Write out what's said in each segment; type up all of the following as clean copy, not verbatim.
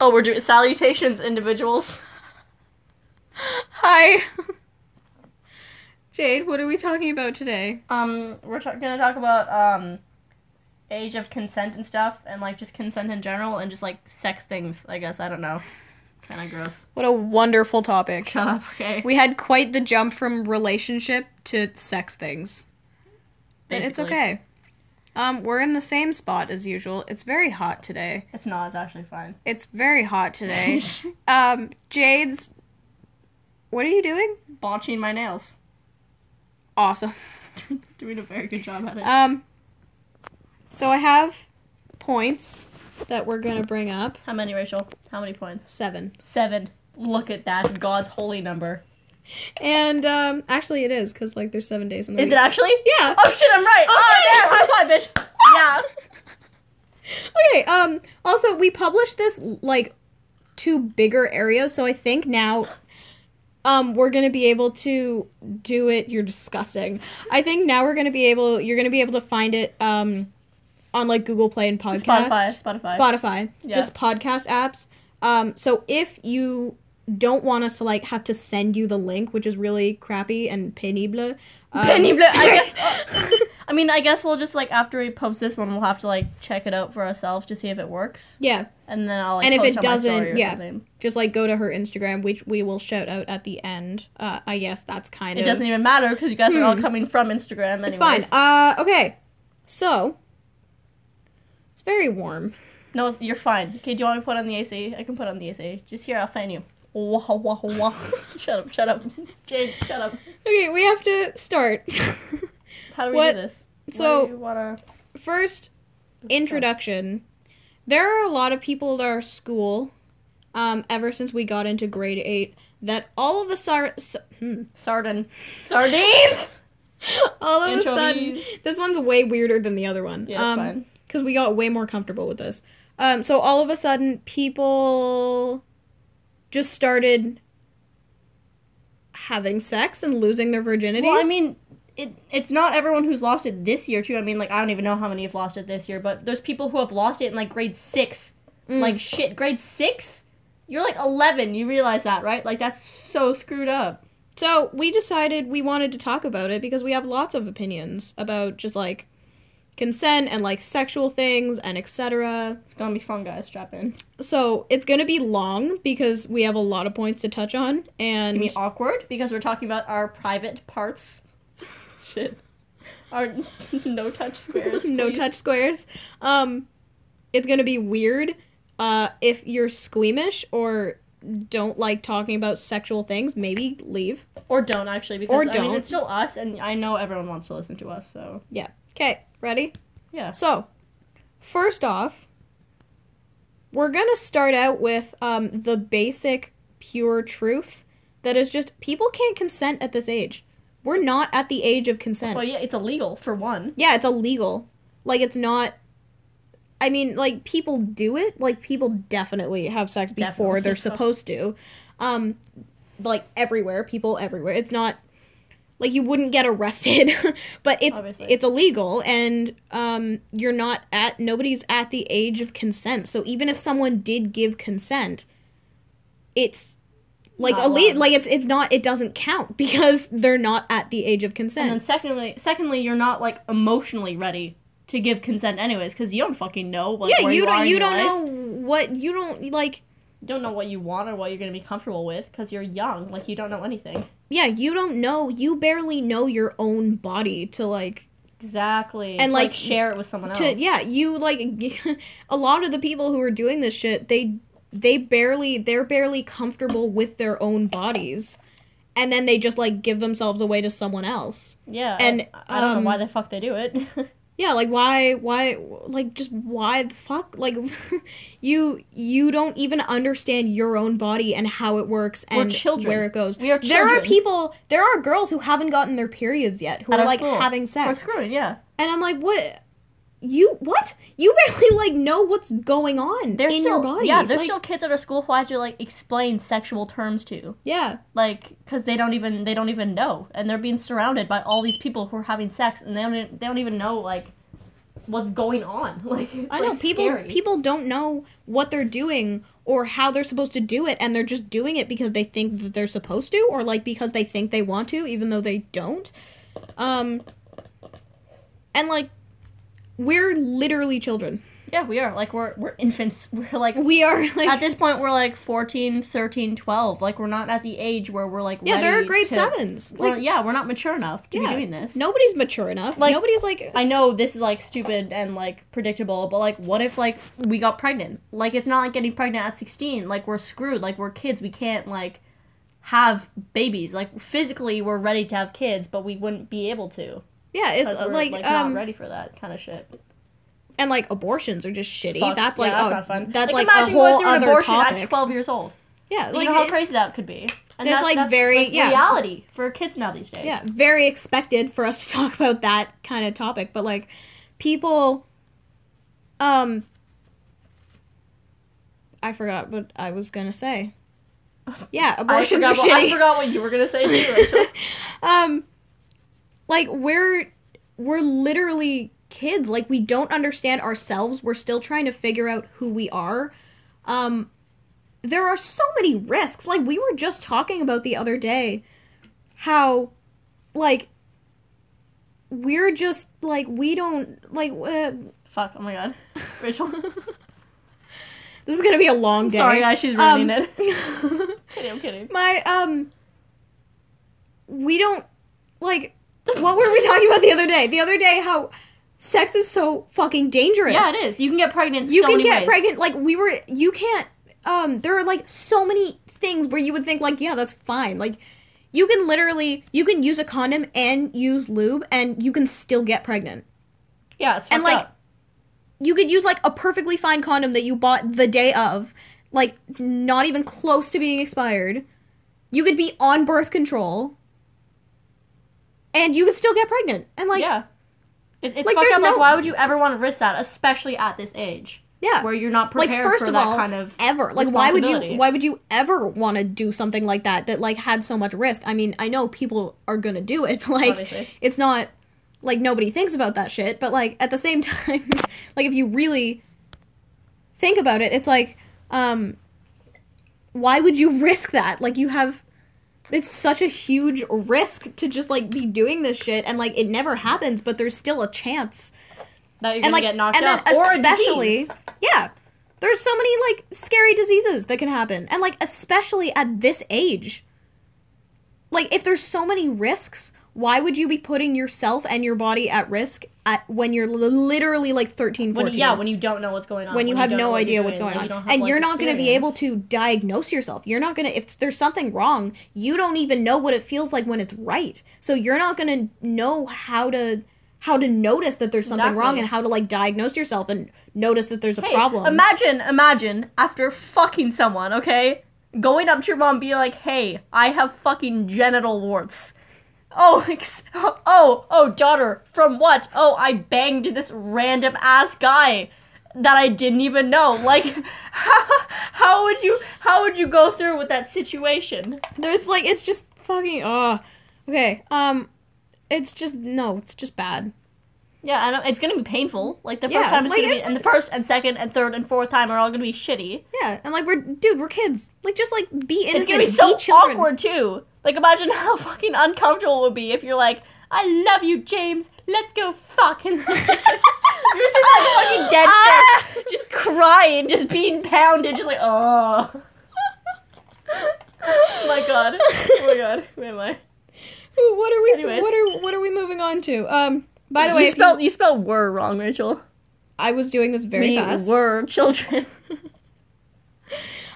Oh, we're doing salutations, individuals. Hi. Jade, what are we talking about today? We're gonna talk about, age of consent and stuff, and, like, just consent in general, and just, like, sex things, I guess. I don't know. Kind of gross. What a wonderful topic. Shut up, okay. We had quite the jump from relationship to sex things. Basically. But it's okay. We're in the same spot as usual. It's very hot today. It's not. It's actually fine. It's very hot today. Jade's... What are you doing? Botching my nails. Awesome. Doing a very good job at it. So I have points that we're going to bring up. How many, Rachel? How many points? 7. 7. Look at that. God's holy number. And, actually it is, because, like, there's 7 days in the week. Is it actually? Yeah. Oh, shit, I'm right. Oh, yeah, high five, bitch. Yeah. Okay, also, we published this, like, to bigger areas, so I think now, we're gonna be able to do it. You're disgusting. I think now you're gonna be able to find it, on, like, Google Play and podcasts. Spotify. Yeah. Just podcast apps. So if you don't want us to, like, have to send you the link, which is really crappy and penible. I guess we'll just, like, after we post this one, we'll have to, like, check it out for ourselves to see if it works. Yeah. And then I'll, like, and if it doesn't, yeah, something. Just, like, go to her Instagram, which we will shout out at the end. I guess that's kind of... It doesn't even matter, because you guys are all coming from Instagram anyways. It's fine. Okay. So. It's very warm. No, you're fine. Okay, do you want me to put on the AC? I can put on the AC. Just here, I'll fan you. Wah, wah, wah. Shut up. James, shut up. Okay, we have to start. How do we do this? So, first, introduction. There are a lot of people at our school, ever since we got into grade 8, that all of a sardines! All of a sudden, this one's way weirder than the other one. Yeah, it's fine. Because we got way more comfortable with this. So all of a sudden, people just started having sex and losing their virginities. Well, I mean, it's not everyone who's lost it this year, too. I mean, like, I don't even know how many have lost it this year, but there's people who have lost it in, like, grade 6. Like, shit, grade 6? You're, like, 11. You realize that, right? Like, that's so screwed up. So we decided we wanted to talk about it because we have lots of opinions about just, like, consent and, like, sexual things and etc. It's gonna be fun, guys. Strap in. So it's gonna be long because we have a lot of points to touch on, and it's gonna be awkward because we're talking about our private parts. Shit. Our no touch squares. No touch squares. It's gonna be weird. If you're squeamish or don't like talking about sexual things, maybe leave. Or don't, actually, because I mean, it's still us, and I know everyone wants to listen to us, so yeah. Okay. Ready? Yeah. So, first off, we're going to start out with the basic pure truth that is just people can't consent at this age. We're not at the age of consent. Well, yeah, it's illegal, for one. Yeah, it's illegal. Like, it's not... I mean, like, people do it. Like, people definitely have sex before they're supposed to. Like, everywhere. People everywhere. It's not... Like, you wouldn't get arrested, but it's obviously. It's illegal, and you're not at, nobody's at the age of consent, so even if someone did give consent, it's, like, it's not, it doesn't count, because they're not at the age of consent. And then secondly, you're not, like, emotionally ready to give consent anyways, because you don't fucking know, like, yeah, where you are in your life. Yeah, you don't know what you want or what you're going to be comfortable with, because you're young, like, you don't know anything. Yeah, you don't know, you barely know your own body to, like... Exactly. And, to, like, share it with someone else. Yeah, you, like, a lot of the people who are doing this shit, they're barely comfortable with their own bodies. And then they just, like, give themselves away to someone else. Yeah, and I don't know why the fuck they do it. Yeah, like, why the fuck? Like, you don't even understand your own body and how it works and where it goes. We are children. There are girls who haven't gotten their periods yet who are, like, having sex. We're screwed, yeah. And I'm like, what? What? You barely, like, know what's going on in your body. Yeah, there's still kids at our school who I have to, like, explain sexual terms to. Yeah. Like, because they don't even know. And they're being surrounded by all these people who are having sex, and they don't even know, like, what's going on. Like, I know, people don't know what they're doing or how they're supposed to do it, and they're just doing it because they think that they're supposed to, or, like, because they think they want to, even though they don't. And, like, we're literally children. Yeah, we are. Like, we're infants. We're, like... We are, like... At this point, we're, like, 14, 13, 12. Like, we're not at the age where we're, like, ready. Yeah, there are grade 7s. Like, we're not mature enough to be doing this. Nobody's mature enough. Like, nobody's, like... I know this is, like, stupid and, like, predictable, but, like, what if, like, we got pregnant? Like, it's not like getting pregnant at 16. Like, we're screwed. Like, we're kids. We can't, like, have babies. Like, physically, we're ready to have kids, but we wouldn't be able to. Yeah, it's, we're, like, not ready for that kind of shit. And, like, abortions are just shitty. Fuck. That's, like, that's, not fun. That's like, a whole other topic. At 12 years old. Yeah. Like, you know how crazy that could be. And that's, like, that's very, like, reality for kids now these days. Yeah, very expected for us to talk about that kind of topic. But, like, people, I forgot what I was gonna say. Yeah, abortions are shitty. I forgot what you were gonna say, too, Rachel. Like, we're literally... kids. Like, we don't understand ourselves. We're still trying to figure out who we are. There are so many risks. Like, we were just talking about the other day how, like, we're just, like, we don't, like, fuck, oh my god. Rachel. This is gonna be a long day. Sorry guys, she's ruining it. I'm kidding. My, we don't, like, what were we talking about the other day? The other day, how... sex is so fucking dangerous. Yeah, it is. You can get pregnant so many ways. You can get pregnant, like, we were, you can't, there are, like, so many things where you would think, like, yeah, that's fine. Like, you can literally, you can use a condom and use lube, and you can still get pregnant. Yeah, it's fucked up. And, like, you could use, like, a perfectly fine condom that you bought the day of, like, not even close to being expired. You could be on birth control, and you could still get pregnant. And, like... yeah. It's like, fucked up. No, like, why would you ever want to risk that, especially at this age? Yeah, where you're not prepared, like, for that all, kind of ever. Like, why would you ever want to do something like that like had so much risk? I mean, I know people are gonna do it, but, like, obviously. It's not like nobody thinks about that shit. But, like, at the same time, like, if you really think about it, it's like, why would you risk that? Like, you have. It's such a huge risk to just, like, be doing this shit, and, like, it never happens, but there's still a chance that you're gonna get knocked up, or especially, yeah, there's so many, like, scary diseases that can happen, and, like, especially at this age, like, if there's so many risks, why would you be putting yourself and your body at risk when you're literally, like, 13, 14? When you don't know what's going on. When you have no idea what's going on. And you're not going to be able to diagnose yourself. You're not going to... If there's something wrong, you don't even know what it feels like when it's right. So you're not going to know how to notice that there's something wrong and how to, like, diagnose yourself and notice that there's a problem. Imagine after fucking someone, okay? Going up to your mom and be like, hey, I have fucking genital warts. Oh, daughter, from what? Oh, I banged this random ass guy that I didn't even know. Like, how would you go through with that situation? There's, like, it's just fucking, okay, it's just bad. Yeah, I know, it's gonna be painful. Like, the first time it's gonna be, and the first, and second, and third, and fourth time are all gonna be shitty. Yeah, and, like, we're kids. Like, just, like, be innocent. It's gonna be so awkward, too. Like, imagine how fucking uncomfortable it would be if you're like, I love you, James, let's go fuck. And you're just, like, fucking dead there, just crying, just being pounded, just like, oh. Oh my god, where am I? What are we, anyways. What are we moving on to? By the way, you spelled were wrong, Rachel. I was doing this very fast. We were children.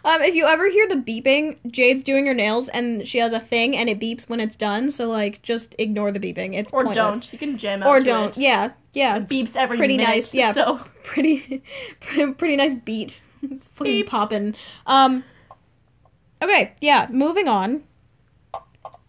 If you ever hear the beeping, Jade's doing her nails, and she has a thing, and it beeps when it's done, so, like, just ignore the beeping. It's pointless. Or don't. You can jam out or don't. It. Yeah. It beeps every minute. Pretty nice, yeah. So. Pretty nice beat. It's fucking beep. Poppin'. Okay, yeah, moving on.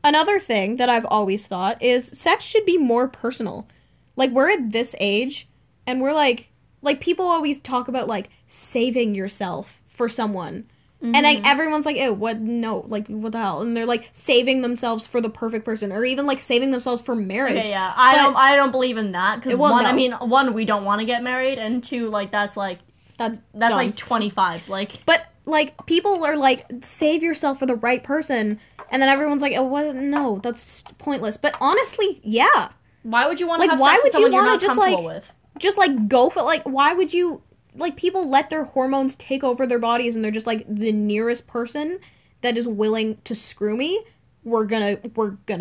Another thing that I've always thought is sex should be more personal. Like, we're at this age, and we're, like, people always talk about, like, saving yourself for someone. Mm-hmm. And, like, everyone's like, ew, what, no, like, what the hell? And they're, like, saving themselves for the perfect person, or even, like, saving themselves for marriage. Okay, yeah, I don't believe in that, because, one, no. I mean, one, we don't want to get married, and two, like, that's, dumb. Like, 25, like... But like, people are like, save yourself for the right person, and then everyone's like, oh, what? No, that's pointless. But honestly, yeah. Why would you want to have sex with someone you're not comfortable with? Just, like, go for, like, why would you, like, people let their hormones take over their bodies, and they're just like, the nearest person that is willing to screw me, we're gonna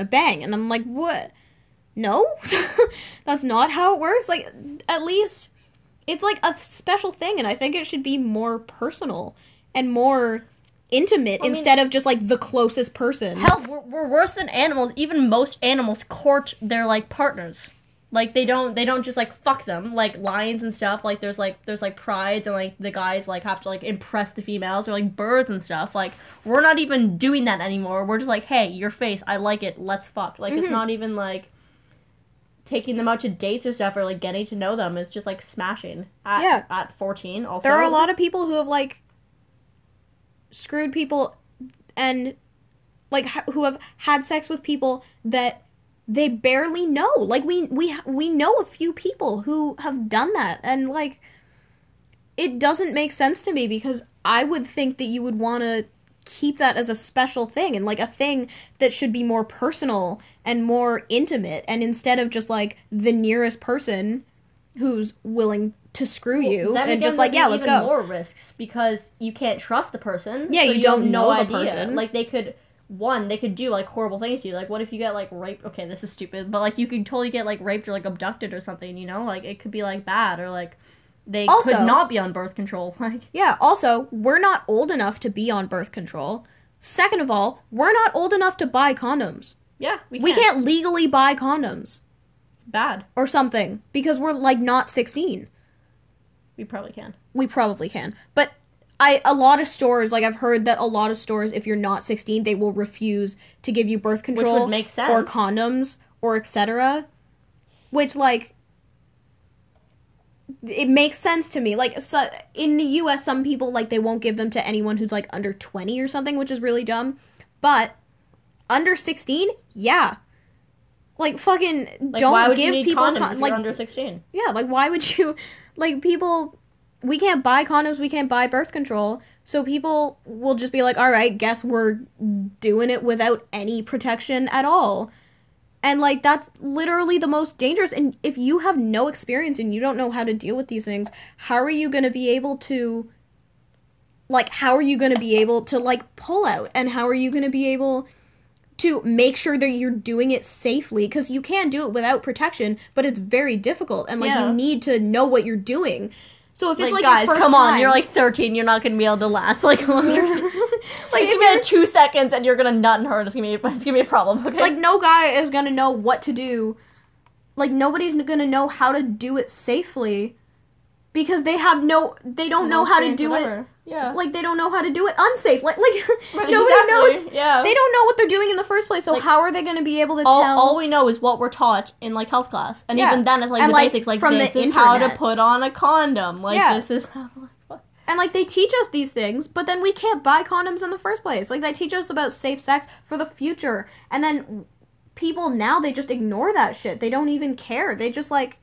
bang. And I'm like, what? No? That's not how it works. Like, at least it's like a special thing, and I think it should be more personal and more intimate, instead of just like the closest person. Hell, we're worse than animals. Even most animals court their like partners. Like, they don't just like fuck them, like lions and stuff. Like, there's like prides, and like the guys like have to like impress the females, or like birds and stuff. Like, we're not even doing that anymore. We're just like, hey, your face, I like it, let's fuck. Like, It's not even like taking them out to dates or stuff, or like getting to know them. It's just like smashing at 14. Also, there are a lot of people who have like screwed people, and like who have had sex with people that they barely know. Like, we know a few people who have done that, and like, it doesn't make sense to me, because I would think that you would want to keep that as a special thing, and like a thing that should be more personal and more intimate, and instead of just like the nearest person who's willing to screw you, and again, just like, yeah, let's go. More risks, because you can't trust the person. Yeah, so you don't know the person. Like, they could do like horrible things to you. Like, what if you get like raped? Okay, this is stupid, but like, you could totally get like raped or like abducted or something, you know? Like, it could be like bad, or like they also could not be on birth control. Like, yeah, also, we're not old enough to be on birth control. Second of all, we're not old enough to buy condoms. Yeah, we can't legally buy condoms. It's bad. Or something, because we're like not 16. We probably can. But a lot of stores, like, I've heard that a lot of stores, if you're not 16, they will refuse to give you birth control. Which would make sense. Or condoms, or etc. Which, like, it makes sense to me. Like, so, in the U.S., some people, like, they won't give them to anyone who's, like, under 20 or something, which is really dumb. But under 16, yeah. Like, fucking, like, don't give people condoms. If you're under 16. Yeah, like, why would you... Like, people... We can't buy condoms, we can't buy birth control, so people will just be like, alright, guess we're doing it without any protection at all. And, like, that's literally the most dangerous, and if you have no experience and you don't know how to deal with these things, how are you going to be able to, like, like, pull out, and how are you going to be able to make sure that you're doing it safely, because you can do it without protection, but it's very difficult, and, like, you need to know what you're doing. So if it's, like, guys, your first come on, time, you're, like, 13, you're not going to be able to last, like, longer. Like, it's going to be 2 seconds, and you're going to nut and hurt. It's going to be a problem, okay? Like, no guy is going to know what to do. Like, nobody's going to know how to do it safely, because they don't know how to do it. Yeah. Like, they don't know how to do it unsafe. Like right, nobody knows. Yeah. They don't know what they're doing in the first place, so like, how are they going to be able to tell? All we know is what we're taught in, like, health class. And even then, it's, like, and, the basics. Like, this is how to put on a condom. Like, this is how... And, like, they teach us these things, but then we can't buy condoms in the first place. Like, they teach us about safe sex for the future. And then people now, they just ignore that shit. They don't even care. They just, like...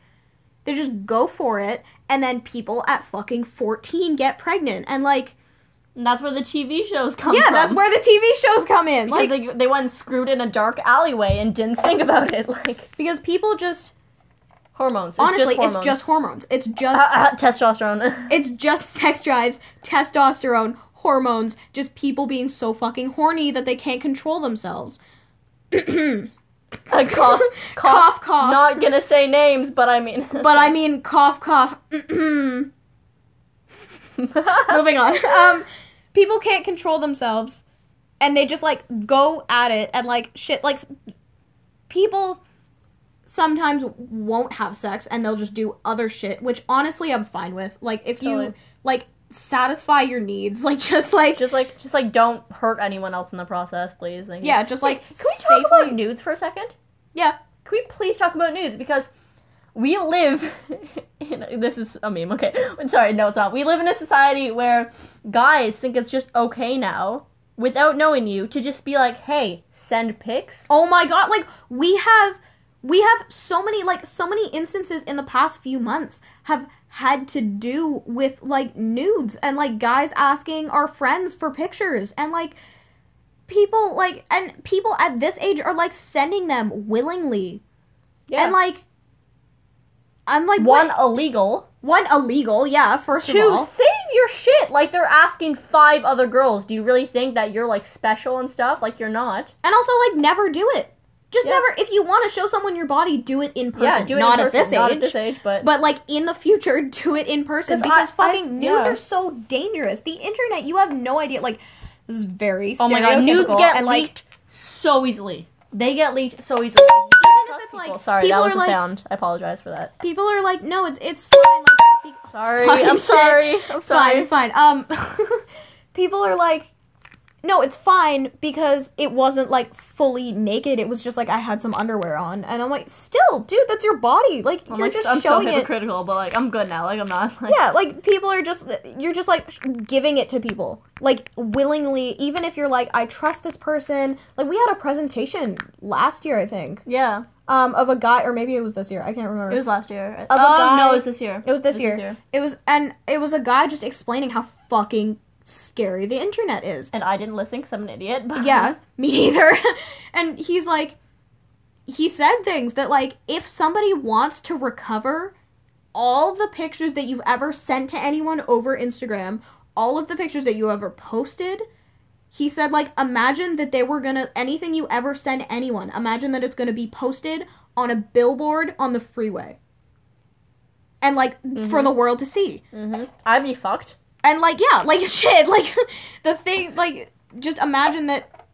They just go for it, and then people at fucking 14 get pregnant, and like... And that's where the TV shows come from. Yeah, that's where the TV shows come in. Because like, they went and screwed in a dark alleyway and didn't think about it, like... Because people just... Hormones. Honestly, it's just hormones. It's just... Testosterone. It's just sex drives, testosterone, hormones, just people being so fucking horny that they can't control themselves. Cough. Not gonna say names, but I mean, cough. Moving on. People can't control themselves, and they just, like, go at it, and, like, shit, like, people sometimes won't have sex, and they'll just do other shit, which, honestly, I'm fine with. Like, if you, like... satisfy your needs, like, just like don't hurt anyone else in the process, please. Like, yeah, just like, can we talk about nudes for a second? Yeah, can we please talk about nudes, because we live in, this is a meme, okay, I'm sorry, no, it's not. We live in a society where guys think it's just okay now, without knowing you, to just be like, hey, send pics. Oh my god, like, we have so many instances in the past few months have had to do with, like, nudes and, like, guys asking our friends for pictures and, like, people, like, and people at this age are, like, sending them willingly. Yeah. And, like, I'm like, one, what? Illegal. One, illegal, yeah, first of all. To save your shit. Like, they're asking 5 other girls. Do you really think that you're, like, special and stuff? Like, you're not. And also, like, never do it. Just never, if you want to show someone your body, do it in person. Yeah, do it in person. Not at this age, but... But, like, in the future, do it in person. Because nudes are so dangerous. The internet, you have no idea. Like, this is very stereotypical. Oh my god, nudes get leaked so easily. They get leaked so easily. Like, sorry, that was the sound. I apologize for that. People are like, no, it's fine. Like, I'm sorry. It's fine. People are like, no, it's fine because it wasn't, like, fully naked. It was just, like, I had some underwear on. And I'm like, still, dude, that's your body. Like, I'm you're like, just I'm showing it. I'm so hypocritical, but, like, I'm good now. Like, I'm not. Like... Yeah, like, people are just, you're just, like, giving it to people. Like, willingly, even if you're like, I trust this person. Like, we had a presentation last year, I think. Yeah. Of a guy, or maybe it was this year. I can't remember. It was last year. It was this year. It was this year. It was a guy just explaining how fucking scary the internet is. And I didn't listen because I'm an idiot. But... Yeah, me neither. And he's like, he said things that, like, if somebody wants to recover all the pictures that you've ever sent to anyone over Instagram, all of the pictures that you ever posted, he said, like, imagine that they were gonna, anything you ever send anyone, imagine that it's gonna be posted on a billboard on the freeway. And, like, for the world to see. Mm-hmm. I'd be fucked. And, like, yeah, like, shit, like, the thing, like, just imagine that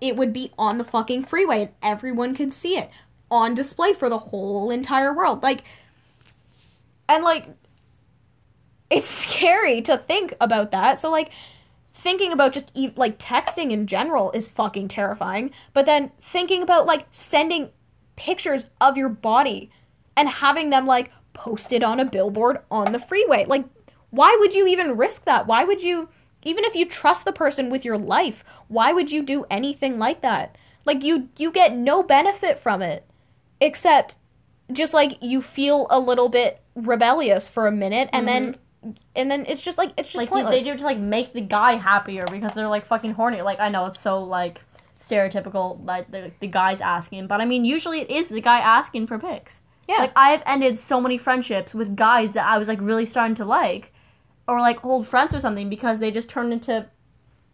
it would be on the fucking freeway and everyone could see it on display for the whole entire world. Like, and, like, it's scary to think about that. So, like, thinking about just, like, texting in general is fucking terrifying. But then thinking about, like, sending pictures of your body and having them, like, posted on a billboard on the freeway, like, why would you even risk that? Why would you, even if you trust the person with your life, why would you do anything like that? Like, you get no benefit from it, except just, like, you feel a little bit rebellious for a minute, and then it's just, like, pointless. They do it to, like, make the guy happier, because they're, like, fucking horny. Like, I know, it's so, like, stereotypical, like, the guy's asking, but, I mean, usually it is the guy asking for pics. Yeah. Like, I've ended so many friendships with guys that I was, like, really starting to like, or, like, old friends or something, because they just turned into...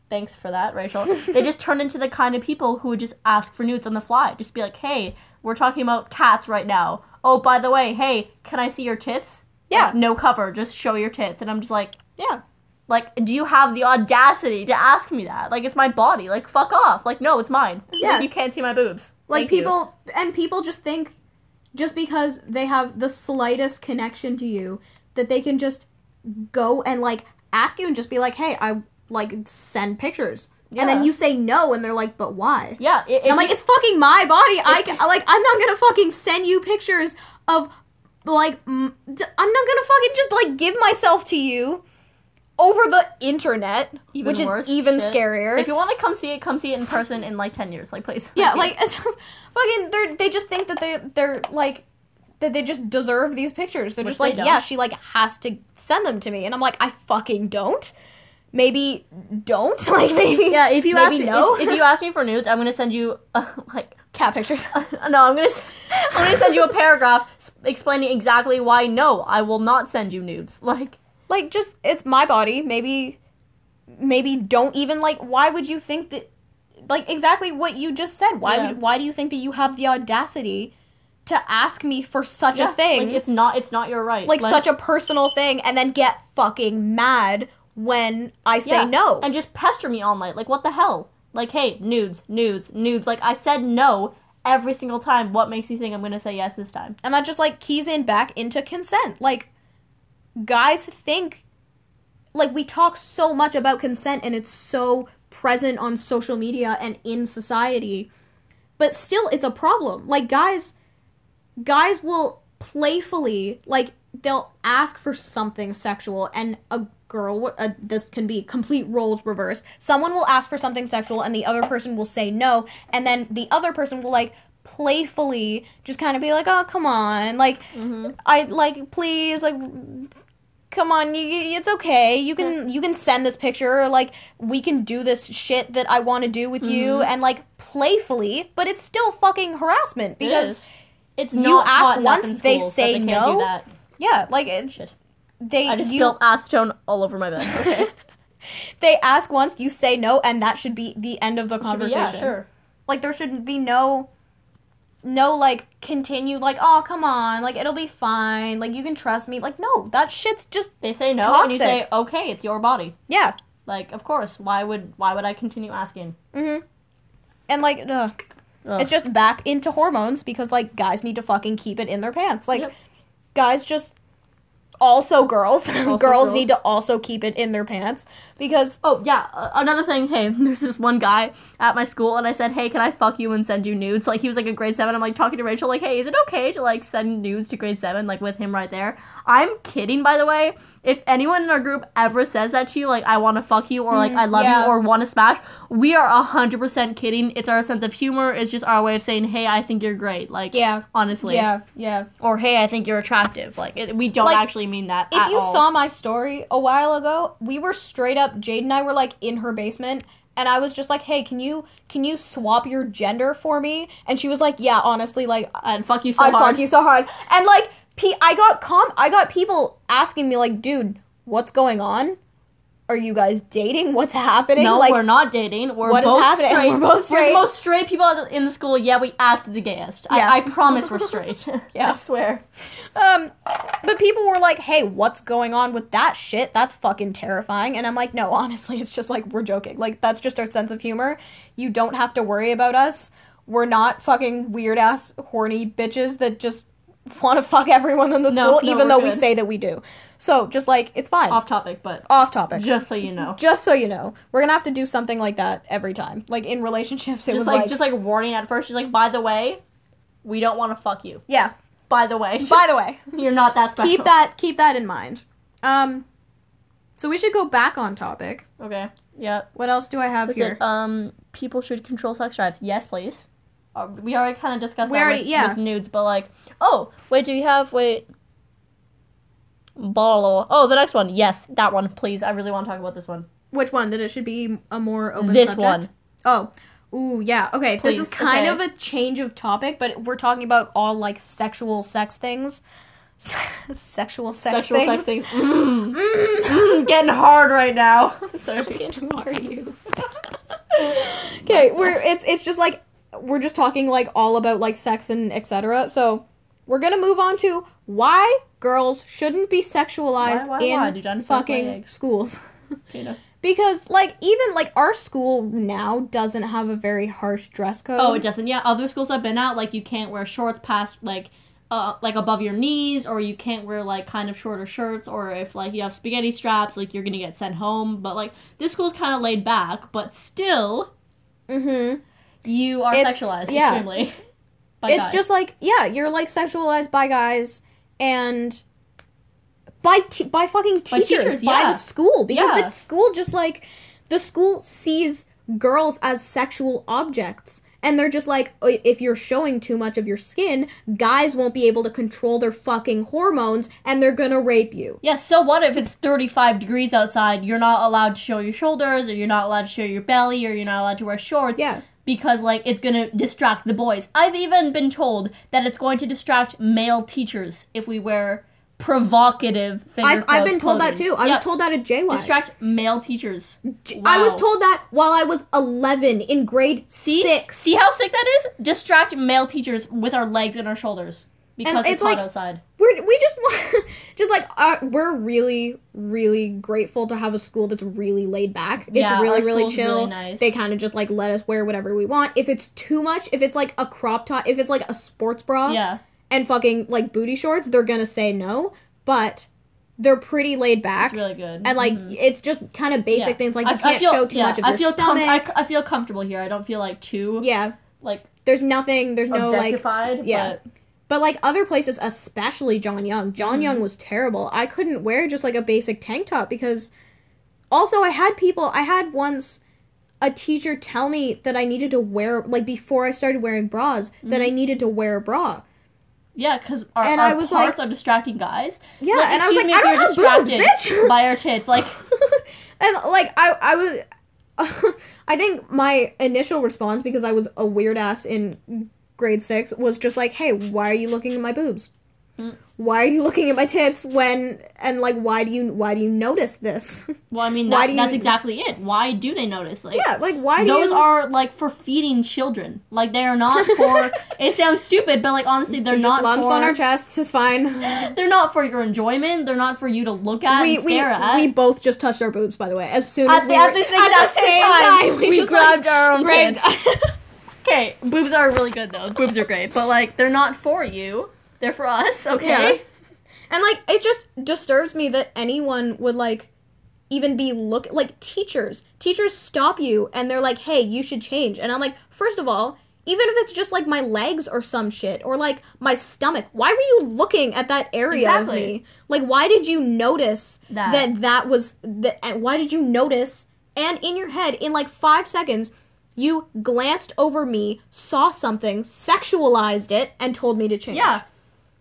Thanks for that, Rachel. They just turned into the kind of people who would just ask for nudes on the fly. Just be like, hey, we're talking about cats right now. Oh, by the way, hey, can I see your tits? Yeah. Like, no cover, just show your tits. And I'm just like... Yeah. Like, do you have the audacity to ask me that? Like, it's my body. Like, fuck off. Like, no, it's mine. Yeah. You can't see my boobs. Like, people... And people just think, just because they have the slightest connection to you, that they can just... go and, like, ask you and just be like, hey, I, like, send pictures. Yeah. And then you say no, and they're like, but why? Yeah. I'm like, it's fucking my body. I'm not gonna fucking send you pictures of, like, I'm not gonna fucking just, like, give myself to you over the internet, which is even scarier. If you want to come see it in person in, like, 10 years. Like, please. Yeah, like, it's, fucking, they just think that they're, like... that they just deserve these pictures. They're just like, yeah, she, like, has to send them to me. And I'm like, I fucking don't. Maybe don't. Like, maybe. Yeah, if you ask me for nudes, I'm going to send you, like... cat pictures. No, I'm going to send you a paragraph explaining exactly why, no, I will not send you nudes. Like, just, it's my body. Maybe don't even, like, why would you think that... Like, exactly what you just said. Why do you think that you have the audacity... to ask me for such a thing. Like, it's not your right. Like, such a personal thing, and then get fucking mad when I say no. And just pester me all night. Like, what the hell? Like, hey, nudes. Like, I said no every single time. What makes you think I'm gonna say yes this time? And that just, like, keys in back into consent. Like, guys think... Like, we talk so much about consent, and it's so present on social media and in society. But still, it's a problem. Like, guys will playfully, like, they'll ask for something sexual, and a girl, this can be complete roles reversed, someone will ask for something sexual, and the other person will say no, and then the other person will, like, playfully just kind of be like, oh, come on, like, mm-hmm. I, like, please, like, come on, it's okay, you can send this picture, or, like, we can do this shit that I want to do with mm-hmm. you, and, like, playfully, but it's still fucking harassment, because it's not you ask once, they say they no, do that. Yeah, like, shit. I just spilled acetone all over my bed, okay. They ask once, you say no, and that should be the end of the conversation. Should be, yeah, sure. Like, there shouldn't be no, like, continued, like, oh, come on, like, it'll be fine, like, you can trust me. Like, no, that shit's just They say no, toxic. And you say, okay, it's your body. Yeah. Like, of course, why would I continue asking? Mm-hmm. And, like, ugh. It's just back into hormones, because, like, guys need to fucking keep it in their pants. Like, yep. Guys just... Also girls need to also keep it in their pants, because... Oh, yeah, another thing, hey, there's this one guy at my school, and I said, hey, can I fuck you and send you nudes? Like, he was, like, a grade 7, I'm, like, talking to Rachel, like, hey, is it okay to, like, send nudes to grade 7, like, with him right there? I'm kidding, by the way. If anyone in our group ever says that to you, like, I want to fuck you, or, like, I love you, or want to smash, we are 100% kidding. It's our sense of humor. It's just our way of saying, hey, I think you're great. Like, honestly. Yeah. Or, hey, I think you're attractive. Like, we don't actually mean that at all. If you saw my story a while ago, we were straight up, Jade and I were, like, in her basement, and I was just like, hey, can you swap your gender for me? And she was like, yeah, honestly, like... I'd fuck you so hard. And, like... I got people asking me, like, dude, what's going on? Are you guys dating? What's happening? No, like, we're not dating. We're both straight. We're the most straight people in the school. Yeah, we act the gayest. Yeah. I promise we're straight. Yeah. I swear. But people were like, hey, what's going on with that shit? That's fucking terrifying. And I'm like, no, honestly, it's just, like, we're joking. Like, that's just our sense of humor. You don't have to worry about us. We're not fucking weird-ass, horny bitches that just... want to fuck everyone in the school, even though we say that we do. So, just, like, it's fine. Off topic. Just so you know. We're gonna have to do something like that every time. Like, in relationships, it was like... Just, like, warning at first. She's like, by the way, we don't want to fuck you. Yeah. By the way. You're not that special. Keep that in mind. So we should go back on topic. Okay. Yeah. What else do I have here? People should control sex drives. Yes, please. We already kind of discussed with nudes, but, like, the next one. Yes, that one, please. I really want to talk about this one. Which one? That it should be a more open subject? This one. Oh. Ooh, yeah. Okay, please. This is kind of a change of topic, but we're talking about all, like, sexual sex things. Sexual sex things. Getting hard right now. Sorry. Who are you? Okay, it's just, like, we're just talking, like, all about, like, sex and etc. So, we're gonna move on to why girls shouldn't be sexualized in fucking schools. Because, like, even, like, our school now doesn't have a very harsh dress code. Oh, it doesn't? Yeah, other schools I've been at, like, you can't wear shorts past, like, above your knees, or you can't wear, like, kind of shorter shirts, or if, like, you have spaghetti straps, like, you're gonna get sent home. But, like, this school's kind of laid back, but still... Mm-hmm. You are sexualized, extremely. By guys. It's just like, yeah, you're, like, sexualized by guys and by fucking teachers, by the school. Because the school sees girls as sexual objects. And they're just like, if you're showing too much of your skin, guys won't be able to control their fucking hormones, and they're gonna rape you. Yeah, so what if it's 35 degrees outside, you're not allowed to show your shoulders, or you're not allowed to show your belly, or you're not allowed to wear shorts? Yeah. Because, like, it's going to distract the boys. I've even been told that it's going to distract male teachers if we wear provocative finger I've been told clothing. That, too. I was told that at JY. Distract male teachers. Wow. I was told that while I was 11 in grade 6. See how sick that is? Distract male teachers with our legs and our shoulders. Because and it's hot, like, outside. We just want... Just, like, we're really, really grateful to have a school that's really laid back. It's really, really chill. Really nice. They kind of just, like, let us wear whatever we want. If it's too much, if it's, like, a crop top, if it's, like, a sports bra and fucking, like, booty shorts, they're gonna say no. But they're pretty laid back. It's really good. And, like, it's just kind of basic things. Like, you can't show too much of your stomach. I feel comfortable here. I don't feel, like, too... Yeah. Like... There's nothing... There's no, like... Objectified, but... But, like, other places, especially John Young was terrible. I couldn't wear just, like, a basic tank top because... Also, I had once a teacher tell me that I needed to wear, like, before I started wearing bras, mm-hmm. that I needed to wear a bra. Yeah, because our parts like, are distracting guys. Yeah, like, and I was like, I don't have boobs, bitch! By our tits, like... and, like, I was... I think my initial response, because I was a weird ass in grade 6, was just like, hey, why are you looking at my boobs? Mm. Why are you looking at my tits when... And, like, why do you notice this? Well, I mean, that's exactly it. Why do they notice? Like, yeah, like, why do those are, like, for feeding children. Like, they are not for... It sounds stupid, but, like, honestly, they're not lumps for... lumps on our chests is fine. They're not for your enjoyment. They're not for you to look at and stare at. We both just touched our boobs, by the way. As soon as we were... At the same time, we grabbed our own tits. Okay, boobs are really good, though. Boobs are great. But, like, they're not for you. They're for us, okay? Yeah. And, like, it just disturbs me that anyone would, like, even be like, teachers. Teachers stop you, and they're like, hey, you should change. And I'm like, first of all, even if it's just, like, my legs or some shit, or, like, my stomach, why were you looking at that area exactly. of me? Like, why did you notice that was... why did you notice? And in your head, in, like, 5 seconds... you glanced over me, saw something, sexualized it, and told me to change. Yeah.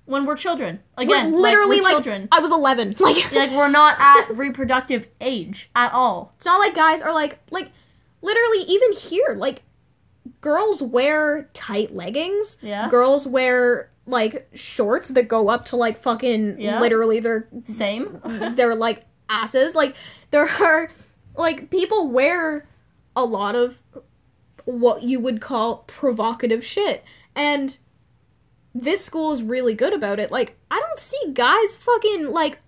When we're children. Again, we're literally like children. I was 11. Like we're not at reproductive age at all. It's not like guys are like literally even here, like girls wear tight leggings. Yeah. Girls wear like shorts that go up to like fucking literally their same. They're like asses. Like there are like people wear a lot of what you would call provocative shit. And this school is really good about it. Like, I don't see guys fucking, like,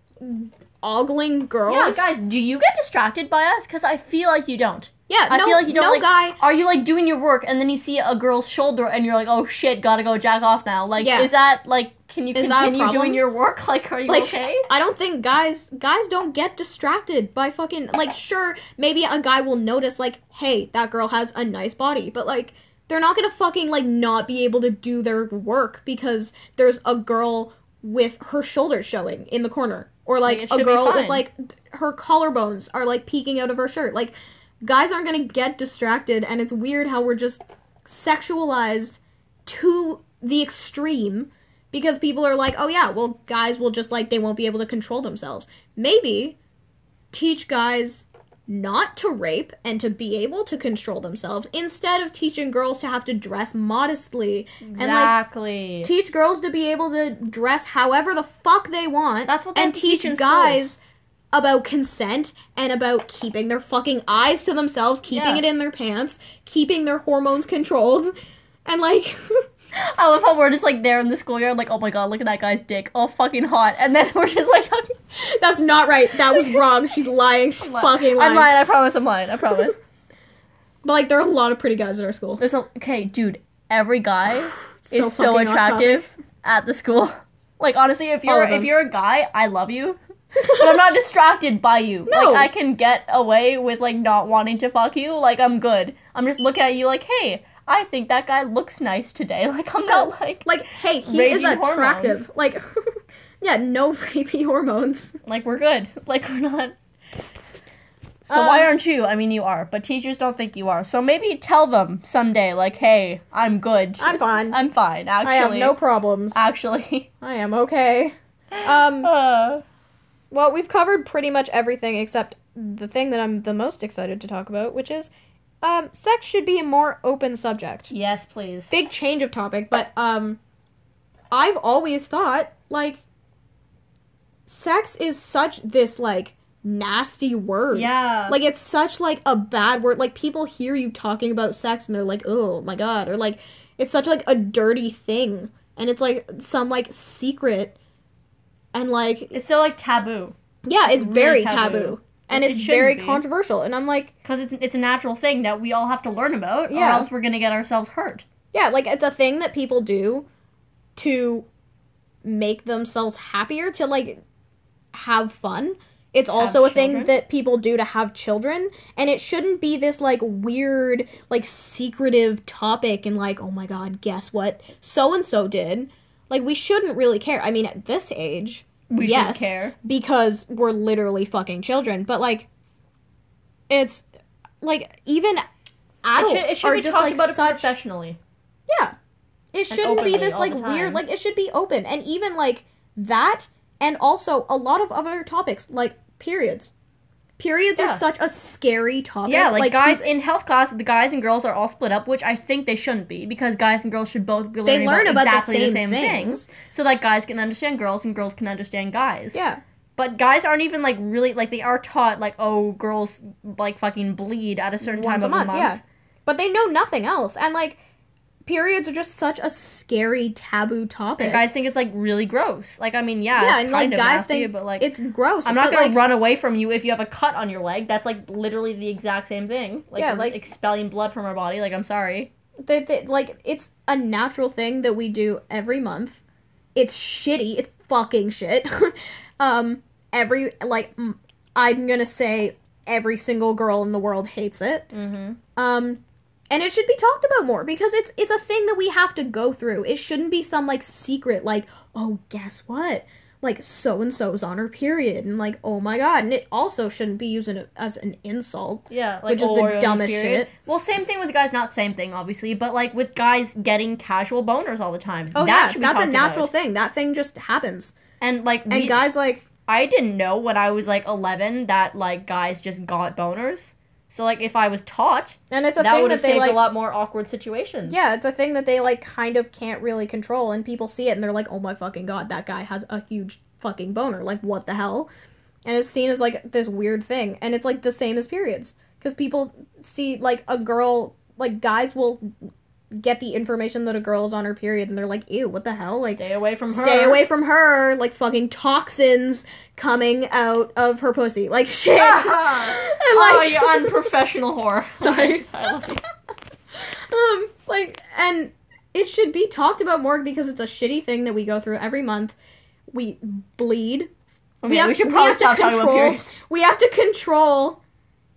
ogling girls. Yeah, guys, do you get distracted by us? Because I feel like you don't. Yeah, I feel like you don't, no like, guy. Are you, like, doing your work and then you see a girl's shoulder and you're like, oh shit, gotta go jack off now. Like, is that, like, can you continue doing your work? Like, are you like, okay? I don't think guys don't get distracted by fucking, like, sure, maybe a guy will notice, like, hey, that girl has a nice body. But, like, they're not gonna fucking, like, not be able to do their work because there's a girl with her shoulder showing in the corner. Or, like a girl with, like, her collarbones are, like, peeking out of her shirt. Like, guys aren't gonna get distracted, and it's weird how we're just sexualized to the extreme. Because people are like, oh yeah, well, guys will just, like, they won't be able to control themselves. Maybe teach guys not to rape and to be able to control themselves instead of teaching girls to have to dress modestly. Exactly. And, like, teach girls to be able to dress however the fuck they want. That's what they and teach guys school. About consent and about keeping their fucking eyes to themselves, keeping it in their pants, keeping their hormones controlled, and, like... I love how we're just, like, there in the schoolyard, like, oh my god, look at that guy's dick. Oh, fucking hot. And then we're just like... That's not right. That was wrong. She's lying. She's fucking lying. I'm lying. I promise I'm lying. I promise. But, like, there are a lot of pretty guys at our school. There's okay, dude, every guy is so attractive at the school. Like, honestly, if you're a guy, I love you. But I'm not distracted by you. No. Like, I can get away with, like, not wanting to fuck you. Like, I'm good. I'm just looking at you like, hey... I think that guy looks nice today. Like, I'm not, like... Like, hey, he is attractive. Hormones. Like, yeah, no rapey hormones. Like, we're good. Like, we're not... So why aren't you? I mean, you are, but teachers don't think you are. So maybe tell them someday, like, hey, I'm good. I'm fine. I'm fine, actually. I have no problems. Actually. I am okay. Well, we've covered pretty much everything except the thing that I'm the most excited to talk about, which is... sex should be a more open subject. Yes, please. Big change of topic, but, I've always thought, like, sex is such this, like, nasty word. Yeah. Like, it's such, like, a bad word. Like, people hear you talking about sex and they're like, oh my god, or, like, it's such, like, a dirty thing. And it's, like, some, like, secret. And, like... It's so, like, taboo. Yeah, it's very really taboo. And it's very controversial, and I'm like... Because it's a natural thing that we all have to learn about, or else we're going to get ourselves hurt. Yeah, like, it's a thing that people do to make themselves happier, to, like, have fun. It's also a thing that people do to have children, and it shouldn't be this, like, weird, like, secretive topic, and like, oh my god, guess what so-and-so did. Like, we shouldn't really care. I mean, at this age... We should care. Because we're literally fucking children. But, like, it's, like, even adults it should be just talked about such, professionally. Yeah. It shouldn't be this like weird, like it should be open. And even like that, and also a lot of other topics like periods. Periods are such a scary topic. Yeah, like guys in health class, the guys and girls are all split up, which I think they shouldn't be, because guys and girls should both be learning about exactly the same things. So like guys can understand girls and girls can understand guys. Yeah. But guys aren't even like really like they are taught like, oh, girls like fucking bleed at a certain time of the month. Yeah. But they know nothing else. And like periods are just such a scary taboo topic. And guys think it's like really gross. Like, I mean, yeah, it's kind of nasty, but like it's gross. I'm not gonna run away from you if you have a cut on your leg. That's like literally the exact same thing. Like, yeah, like expelling blood from our body. Like, I'm sorry. Like it's a natural thing that we do every month. It's shitty. It's fucking shit. I'm gonna say every single girl in the world hates it. Mm-hmm. And it should be talked about more, because it's a thing that we have to go through. It shouldn't be some, like, secret, like, oh, guess what? Like, so-and-so's on her period, and, like, oh, my God. And it also shouldn't be used as an insult, yeah, like, which is the dumbest shit. Well, same thing with guys. Not same thing, obviously, but, like, with guys getting casual boners all the time. Oh, yeah, that's a natural thing. That thing just happens. And, like... And guys, like... I didn't know when I was, like, 11 that, like, guys just got boners. So, like, if I was taught, and it's a that would have saved like, a lot more awkward situations. Yeah, it's a thing that they, like, kind of can't really control, and people see it, and they're like, oh my fucking God, that guy has a huge fucking boner. Like, what the hell? And it's seen as, like, this weird thing, and it's, like, the same as periods. Because people see, like, a girl, like, guys will get the information that a girl is on her period, and they're like, ew, what the hell? Like, stay away from her. Stay away from her. Like, fucking toxins coming out of her pussy. Like, shit. Oh, you unprofessional whore. Sorry. Like, and it should be talked about more, because it's a shitty thing that we go through every month. We bleed. Okay, we should probably stop talking about periods. We have to control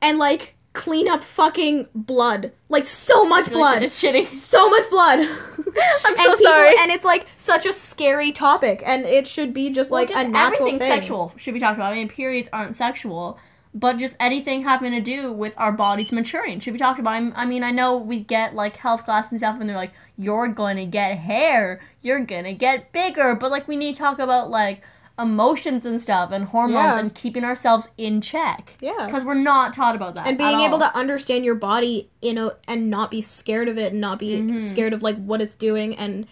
and, like, clean up fucking blood. Like, so much blood. It's shitty. So much blood. I'm so sorry. And it's, like, such a scary topic. And it should be just, like, a natural thing. Everything sexual should be talked about. I mean, periods aren't sexual. But just anything having to do with our bodies maturing should be talked about. I mean, I know we get, like, health class and stuff, and they're like, you're gonna get hair. You're gonna get bigger. But, like, we need to talk about, like... emotions and stuff, and hormones, and keeping ourselves in check. Yeah. Because we're not taught about that. And being able to understand your body, you know, and not be scared of it, and not be scared of, like, what it's doing, and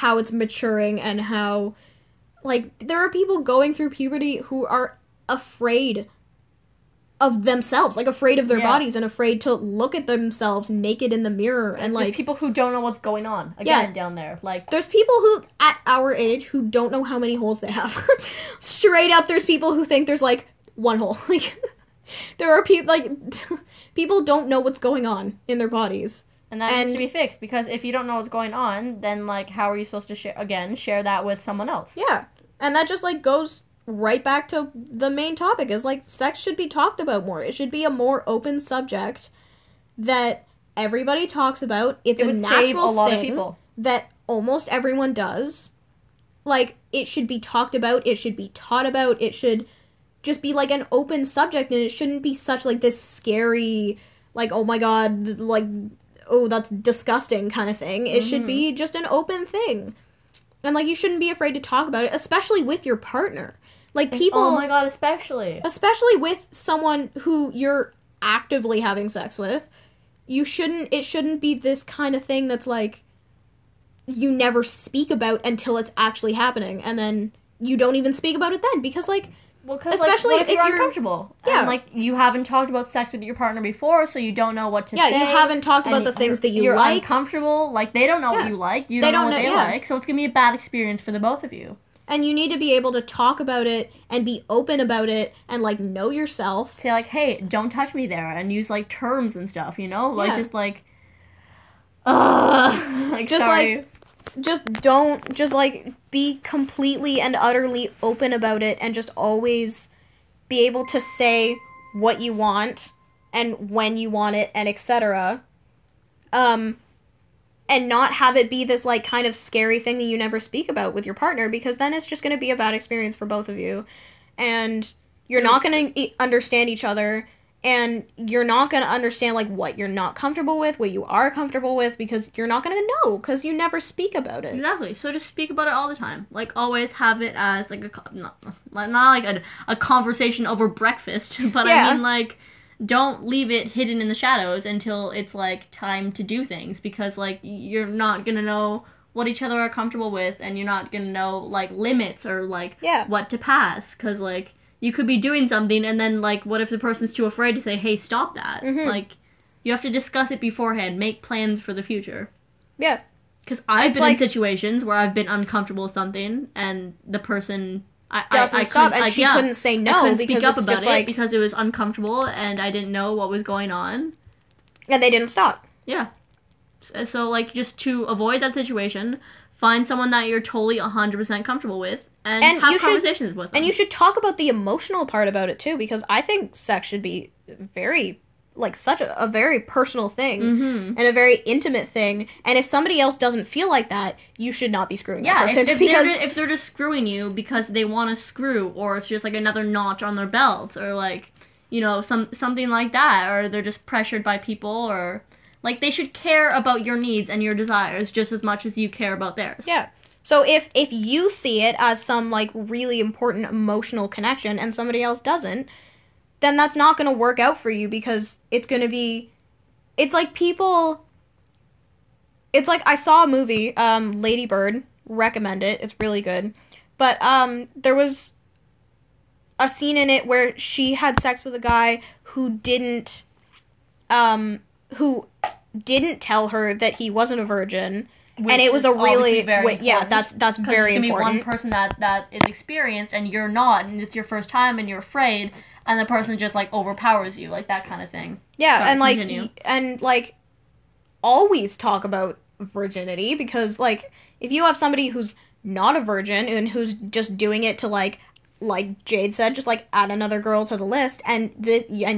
how it's maturing, and how, like, there are people going through puberty who are afraid of themselves, like, afraid of their bodies, and afraid to look at themselves naked in the mirror, and, like... There's people who don't know what's going on, again, down there, like... There's people who, at our age, who don't know how many holes they have. Straight up, there's people who think there's, like, one hole. Like, there are people, like, people don't know what's going on in their bodies. And that needs to be fixed, because if you don't know what's going on, then, like, how are you supposed to, share that with someone else? Yeah, and that just, like, goes... right back to the main topic is, like, sex should be talked about more. It should be a more open subject that everybody talks about. It's a natural thing that almost everyone does. Like, it should be talked about. It should be taught about. It should just be, like, an open subject, and it shouldn't be such, like, this scary, like, oh my God, like, oh, that's disgusting kind of thing. It should be just an open thing. And, like, you shouldn't be afraid to talk about it, especially with your partner. Like, people... Oh, my God, especially. Especially with someone who you're actively having sex with. You shouldn't... It shouldn't be this kind of thing that's, like, you never speak about until it's actually happening. And then you don't even speak about it then. Because, like... Well, because, like, if you're uncomfortable. Yeah. And, like, you haven't talked about sex with your partner before, so you don't know what to say. Yeah, you haven't talked about the things that you like. You're uncomfortable. Like, they don't know what you like. You don't know what they like. So it's going to be a bad experience for the both of you. And you need to be able to talk about it and be open about it and, like, know yourself. Say, like, hey, don't touch me there. And use, like, terms and stuff, you know? Like, just, like, like, just, sorry. Like, just don't, just, like, be completely and utterly open about it and just always be able to say what you want and when you want it and etc. And not have it be this, like, kind of scary thing that you never speak about with your partner, because then it's just going to be a bad experience for both of you. And you're not going to understand each other, and you're not going to understand, like, what you're not comfortable with, what you are comfortable with, because you're not going to know, because you never speak about it. Exactly. So just speak about it all the time. Like, always have it as, like, not like a conversation over breakfast, but yeah. I mean, like, don't leave it hidden in the shadows until it's, like, time to do things, because, like, you're not going to know what each other are comfortable with, and you're not going to know, like, limits or, like, yeah. what to pass, because, like, you could be doing something, and then, like, what if the person's too afraid to say, hey, stop that? Mm-hmm. Like, you have to discuss it beforehand. Make plans for the future. Yeah. Because I've been in situations where I've been uncomfortable with something, and the person... she couldn't say no. I couldn't speak up about it because it was uncomfortable, and I didn't know what was going on. And they didn't stop. Yeah. So, like, just to avoid that situation, find someone that you're totally 100% comfortable with, and have conversations with them. And you should talk about the emotional part about it, too, because I think sex should be very, like, such a very personal thing, mm-hmm. and a very intimate thing, and if somebody else doesn't feel like that, you should not be screwing that person. Yeah, if they're just screwing you because they want to screw, or it's just, like, another notch on their belt, or, like, you know, something like that, or they're just pressured by people, or... Like, they should care about your needs and your desires just as much as you care about theirs. Yeah. So if you see it as some, like, really important emotional connection and somebody else doesn't, then that's not going to work out for you, because it's going to be... It's like people... It's like, I saw a movie, Lady Bird. Recommend it. It's really good. But there was a scene in it where she had sex with a guy who didn't... who didn't tell her that he wasn't a virgin, and it was a really that's very important. There's gonna be one person that is experienced, and you're not, and it's your first time, and you're afraid, and the person just, like, overpowers you, like, that kind of thing. Yeah, and always talk about virginity, because, like, if you have somebody who's not a virgin and who's just doing it to, like Jade said, just, like, add another girl to the list, and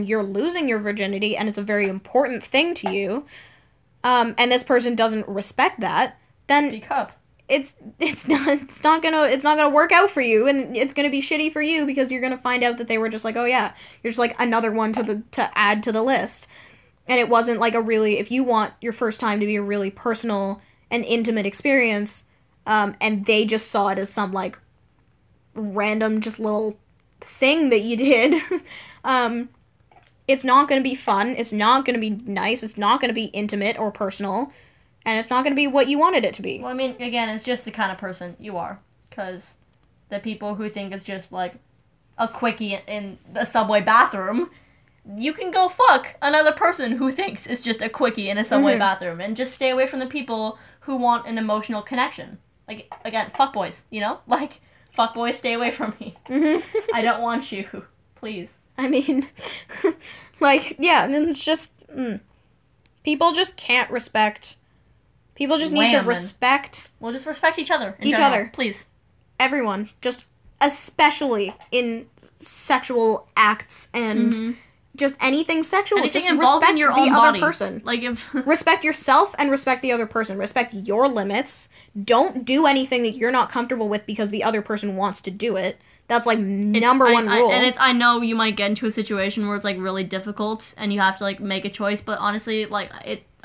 you're losing your virginity, and it's a very important thing to you, and this person doesn't respect that, then speak up. It's not gonna work out for you, and it's gonna be shitty for you, because you're gonna find out that they were just like, oh yeah, you're just, like, another one to add to the list, and it wasn't, like, a really, if you want your first time to be a really personal and intimate experience, and they just saw it as some, like, random just little thing that you did, it's not going to be fun, it's not going to be nice, it's not going to be intimate or personal, and it's not going to be what you wanted it to be. Well, I mean, again, it's just the kind of person you are, because the people who think it's just, like, a quickie in the subway bathroom, you can go fuck another person who thinks it's just a quickie in a subway mm-hmm. bathroom, and just stay away from the people who want an emotional connection. Like, again, fuckboys, you know? Like, fuck boy, stay away from me. Mm-hmm. I don't want you. Please. I mean, like, yeah, and then it's just, people just can't respect, people just need to respect. Well, just respect each other. Each other. Please. Everyone. Just, especially in sexual acts and mm-hmm. just anything sexual. Anything just respect your the other person. Like, if respect yourself and respect the other person. Respect your limits. Don't do anything that you're not comfortable with because the other person wants to do it. That's, like, number one rule. I know you might get into a situation where it's, like, really difficult and you have to, like, make a choice, but honestly, like,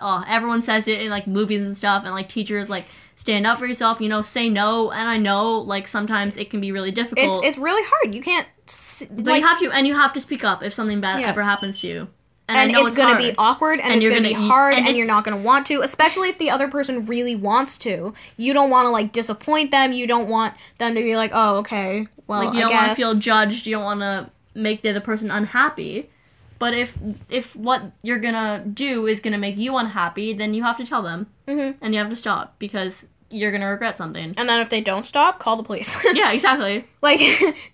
everyone says it in, like, movies and stuff, and, like, teachers, like, stand up for yourself, you know, say no, and I know, like, sometimes it can be really difficult. It's really hard. You can't... But like, you have to speak up if something bad ever happens to you. And I know it's going to be awkward, and it's going to be hard, and you're not going to want to, especially if the other person really wants to. You don't want to, like, disappoint them. You don't want them to be like, oh, okay, well, I guess. Like, you don't want to feel judged. You don't want to make the other person unhappy. But if what you're going to do is going to make you unhappy, then you have to tell them. Mm-hmm. And you have to stop, because you're going to regret something. And then if they don't stop, call the police. Yeah, exactly. Like,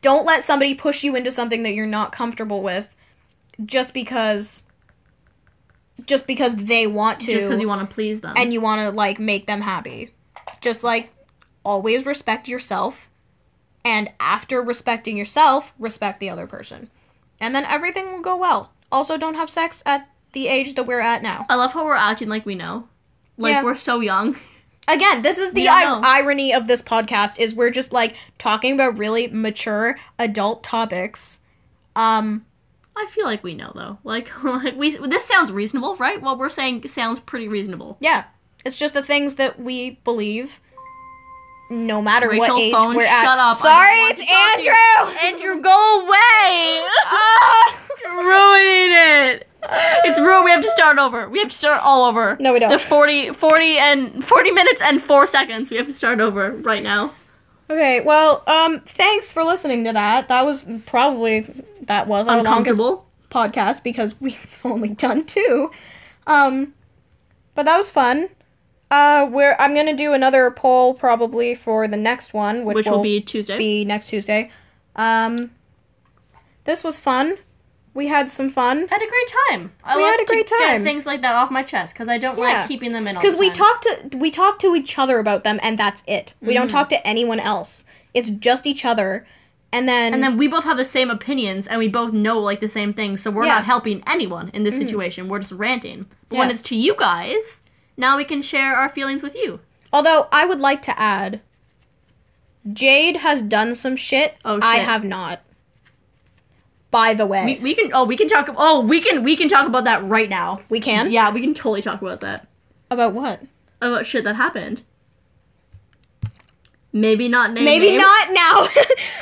don't let somebody push you into something that you're not comfortable with. Just because they want to. Just because you want to please them. And you want to, like, make them happy. Just, like, always respect yourself. And after respecting yourself, respect the other person. And then everything will go well. Also, don't have sex at the age that we're at now. I love how we're acting like we know. Like, we're so young. Again, this is the irony of this podcast, is we're just, like, talking about really mature adult topics. I feel like we know, though. Like this sounds reasonable, right? What we're saying sounds pretty reasonable. Yeah. It's just the things that we believe, no matter Rachel, what age phone, we're shut at. Up. Sorry, it's Andrew! Andrew, go away! You're ruining it! It's ruined. We have to start over. We have to start all over. No, we don't. The 40 minutes and 4 seconds. We have to start over right now. Okay, well, thanks for listening to that. That was our longest podcast because we've only done 2. But that was fun. I'm gonna do another poll probably for the next one, which will be Tuesday. Next Tuesday. This was fun. We had some fun. Had a great time. Get things like that off my chest because I don't like keeping them in all the time. Because we talk to each other about them, and that's it. We don't talk to anyone else. It's just each other, and then we both have the same opinions, and we both know like the same things. So we're not helping anyone in this situation. We're just ranting. But when it's to you guys, now we can share our feelings with you. Although I would like to add, Jade has done some shit. Oh, shit. I have not. By the way, we can talk about that right now. We can? Yeah, we can totally talk about that. About what? About shit that happened. Maybe not names. Maybe not now.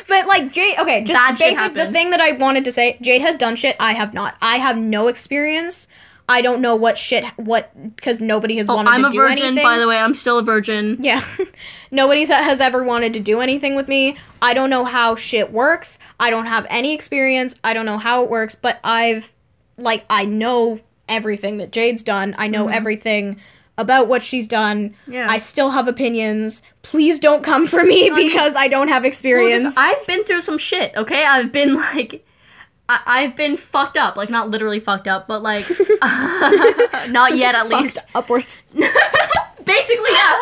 But like Jade, okay, just bad basic the thing that I wanted to say, Jade has done shit, I have not. I have no experience. I don't know because nobody has wanted to do anything. I'm a virgin, by the way. I'm still a virgin. Yeah. Nobody has ever wanted to do anything with me. I don't know how shit works. I don't have any experience. I don't know how it works, but I know everything that Jade's done. I know everything about what she's done. Yeah. I still have opinions. Please don't come for me because I don't have experience. Well, I've been through some shit, okay? I've been like... I've been fucked up, like not literally fucked up, but like not yet at least. Fucked upwards. Basically, yeah.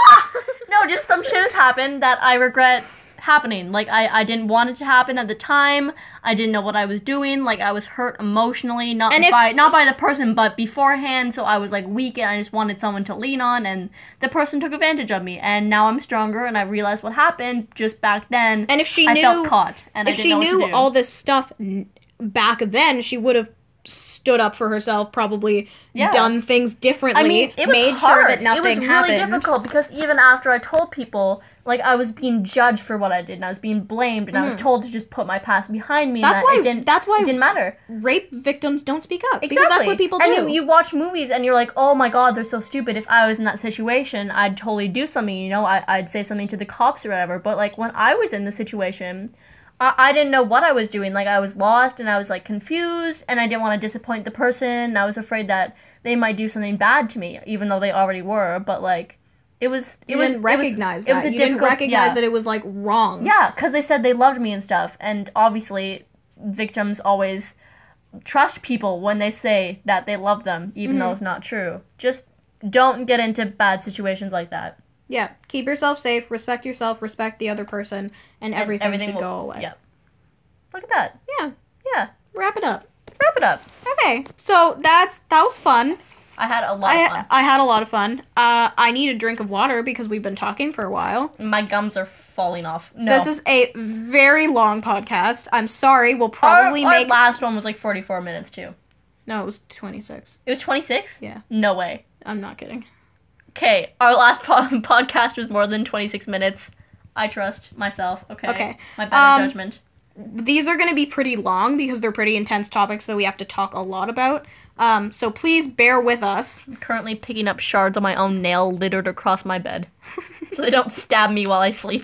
No, just some shit has happened that I regret happening. Like I didn't want it to happen at the time. I didn't know what I was doing. Like I was hurt emotionally, not by the person, but beforehand. So I was like weak, and I just wanted someone to lean on, and the person took advantage of me. And now I'm stronger, and I realized what happened just back then. And if she knew, I felt caught, and I didn't know what to do. If she knew all this stuff. Back then, she would have stood up for herself, probably done things differently, it was made hard. Sure that nothing happened. It was really difficult because even after I told people, like, I was being judged for what I did, and I was being blamed, and I was told to just put my past behind me, it didn't matter. Rape victims don't speak up. Exactly. Because that's what people do. And you watch movies, and you're like, oh my god, they're so stupid. If I was in that situation, I'd totally do something, you know? I'd say something to the cops or whatever, but, like, when I was in the situation... I didn't know what I was doing. Like, I was lost, and I was, like, confused, and I didn't want to disappoint the person, and I was afraid that they might do something bad to me, even though they already were, but, like, you didn't recognize that it was, like, wrong. Yeah, because they said they loved me and stuff, and obviously victims always trust people when they say that they love them, even though it's not true. Just don't get into bad situations like that. Yeah, keep yourself safe, respect yourself, respect the other person, and everything should go away. Yeah. Look at that. Yeah. Yeah. Wrap it up. Okay, so that was fun. I had a lot of fun. I need a drink of water because we've been talking for a while. My gums are falling off. No. This is a very long podcast. I'm sorry, we'll probably our last one was like 44 minutes, too. No, it was 26. It was 26? Yeah. No way. I'm not kidding. Okay, our last podcast was more than 26 minutes. I trust myself, okay? My better judgment. These are going to be pretty long because they're pretty intense topics that we have to talk a lot about. So please bear with us. I'm currently picking up shards of my own nail littered across my bed so they don't stab me while I sleep.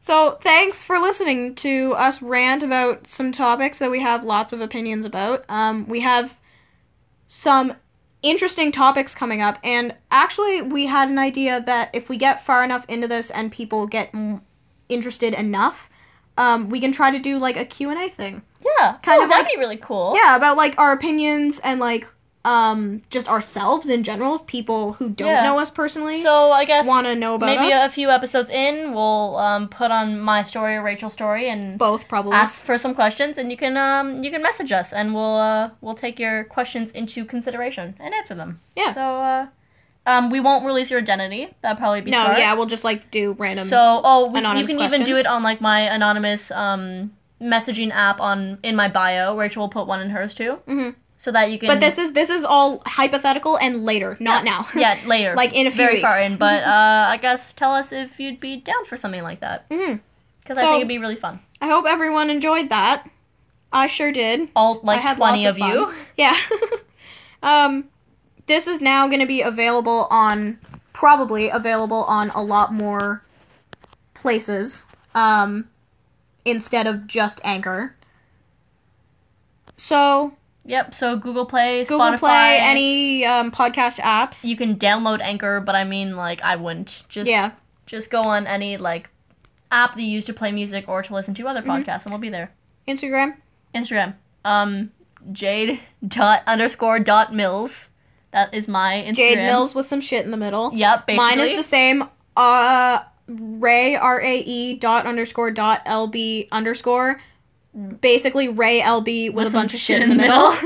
So thanks for listening to us rant about some topics that we have lots of opinions about. We have some... interesting topics coming up, and actually we had an idea that if we get far enough into this and people get interested enough, we can try to do like a Q&A thing. Yeah, that'd be really cool. Yeah, about like our opinions and like just ourselves in general, people who don't know us personally. So I guess want to know about maybe us. A few episodes in, we'll put on my story or Rachel's story and both probably ask for some questions, and you can message us, and we'll take your questions into consideration and answer them. Yeah. So we won't release your identity. That'd probably be smart. Yeah, we'll just like do random. So anonymous you can questions. Even do it on like my anonymous messaging app in my bio. Rachel will put one in hers too. Mm-hmm. So that you can... But this is all hypothetical and later, not now. Yeah, later. Like in a few weeks. Very far in, but I guess tell us if you'd be down for something like that. Mm-hmm. Because I think it'd be really fun. I hope everyone enjoyed that. I sure did. All, like, 20 of you. Yeah. This is now going to be probably available on a lot more places, instead of just Anchor. So... Yep, so Google Play, Spotify. Google Play, any podcast apps. You can download Anchor, but I mean, like, I wouldn't. Just go on any, like, app that you use to play music or to listen to other podcasts, and we'll be there. Instagram. Jade_._Mills. That is my Instagram. Jade Mills with some shit in the middle. Yep, basically. Mine is the same. Ray_._LB_ Basically, Ray LB with a bunch of shit in the middle.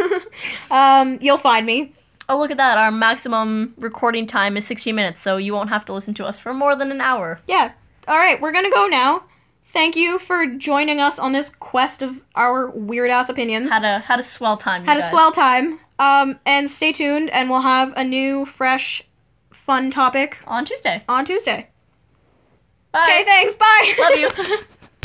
You'll find me. Oh, look at that. Our maximum recording time is 60 minutes, so you won't have to listen to us for more than an hour. Yeah. All right, we're going to go now. Thank you for joining us on this quest of our weird-ass opinions. Had a swell time, you guys. Had a swell time. And stay tuned, and we'll have a new, fresh, fun topic. On Tuesday. Bye. Okay, thanks. Bye. Love you.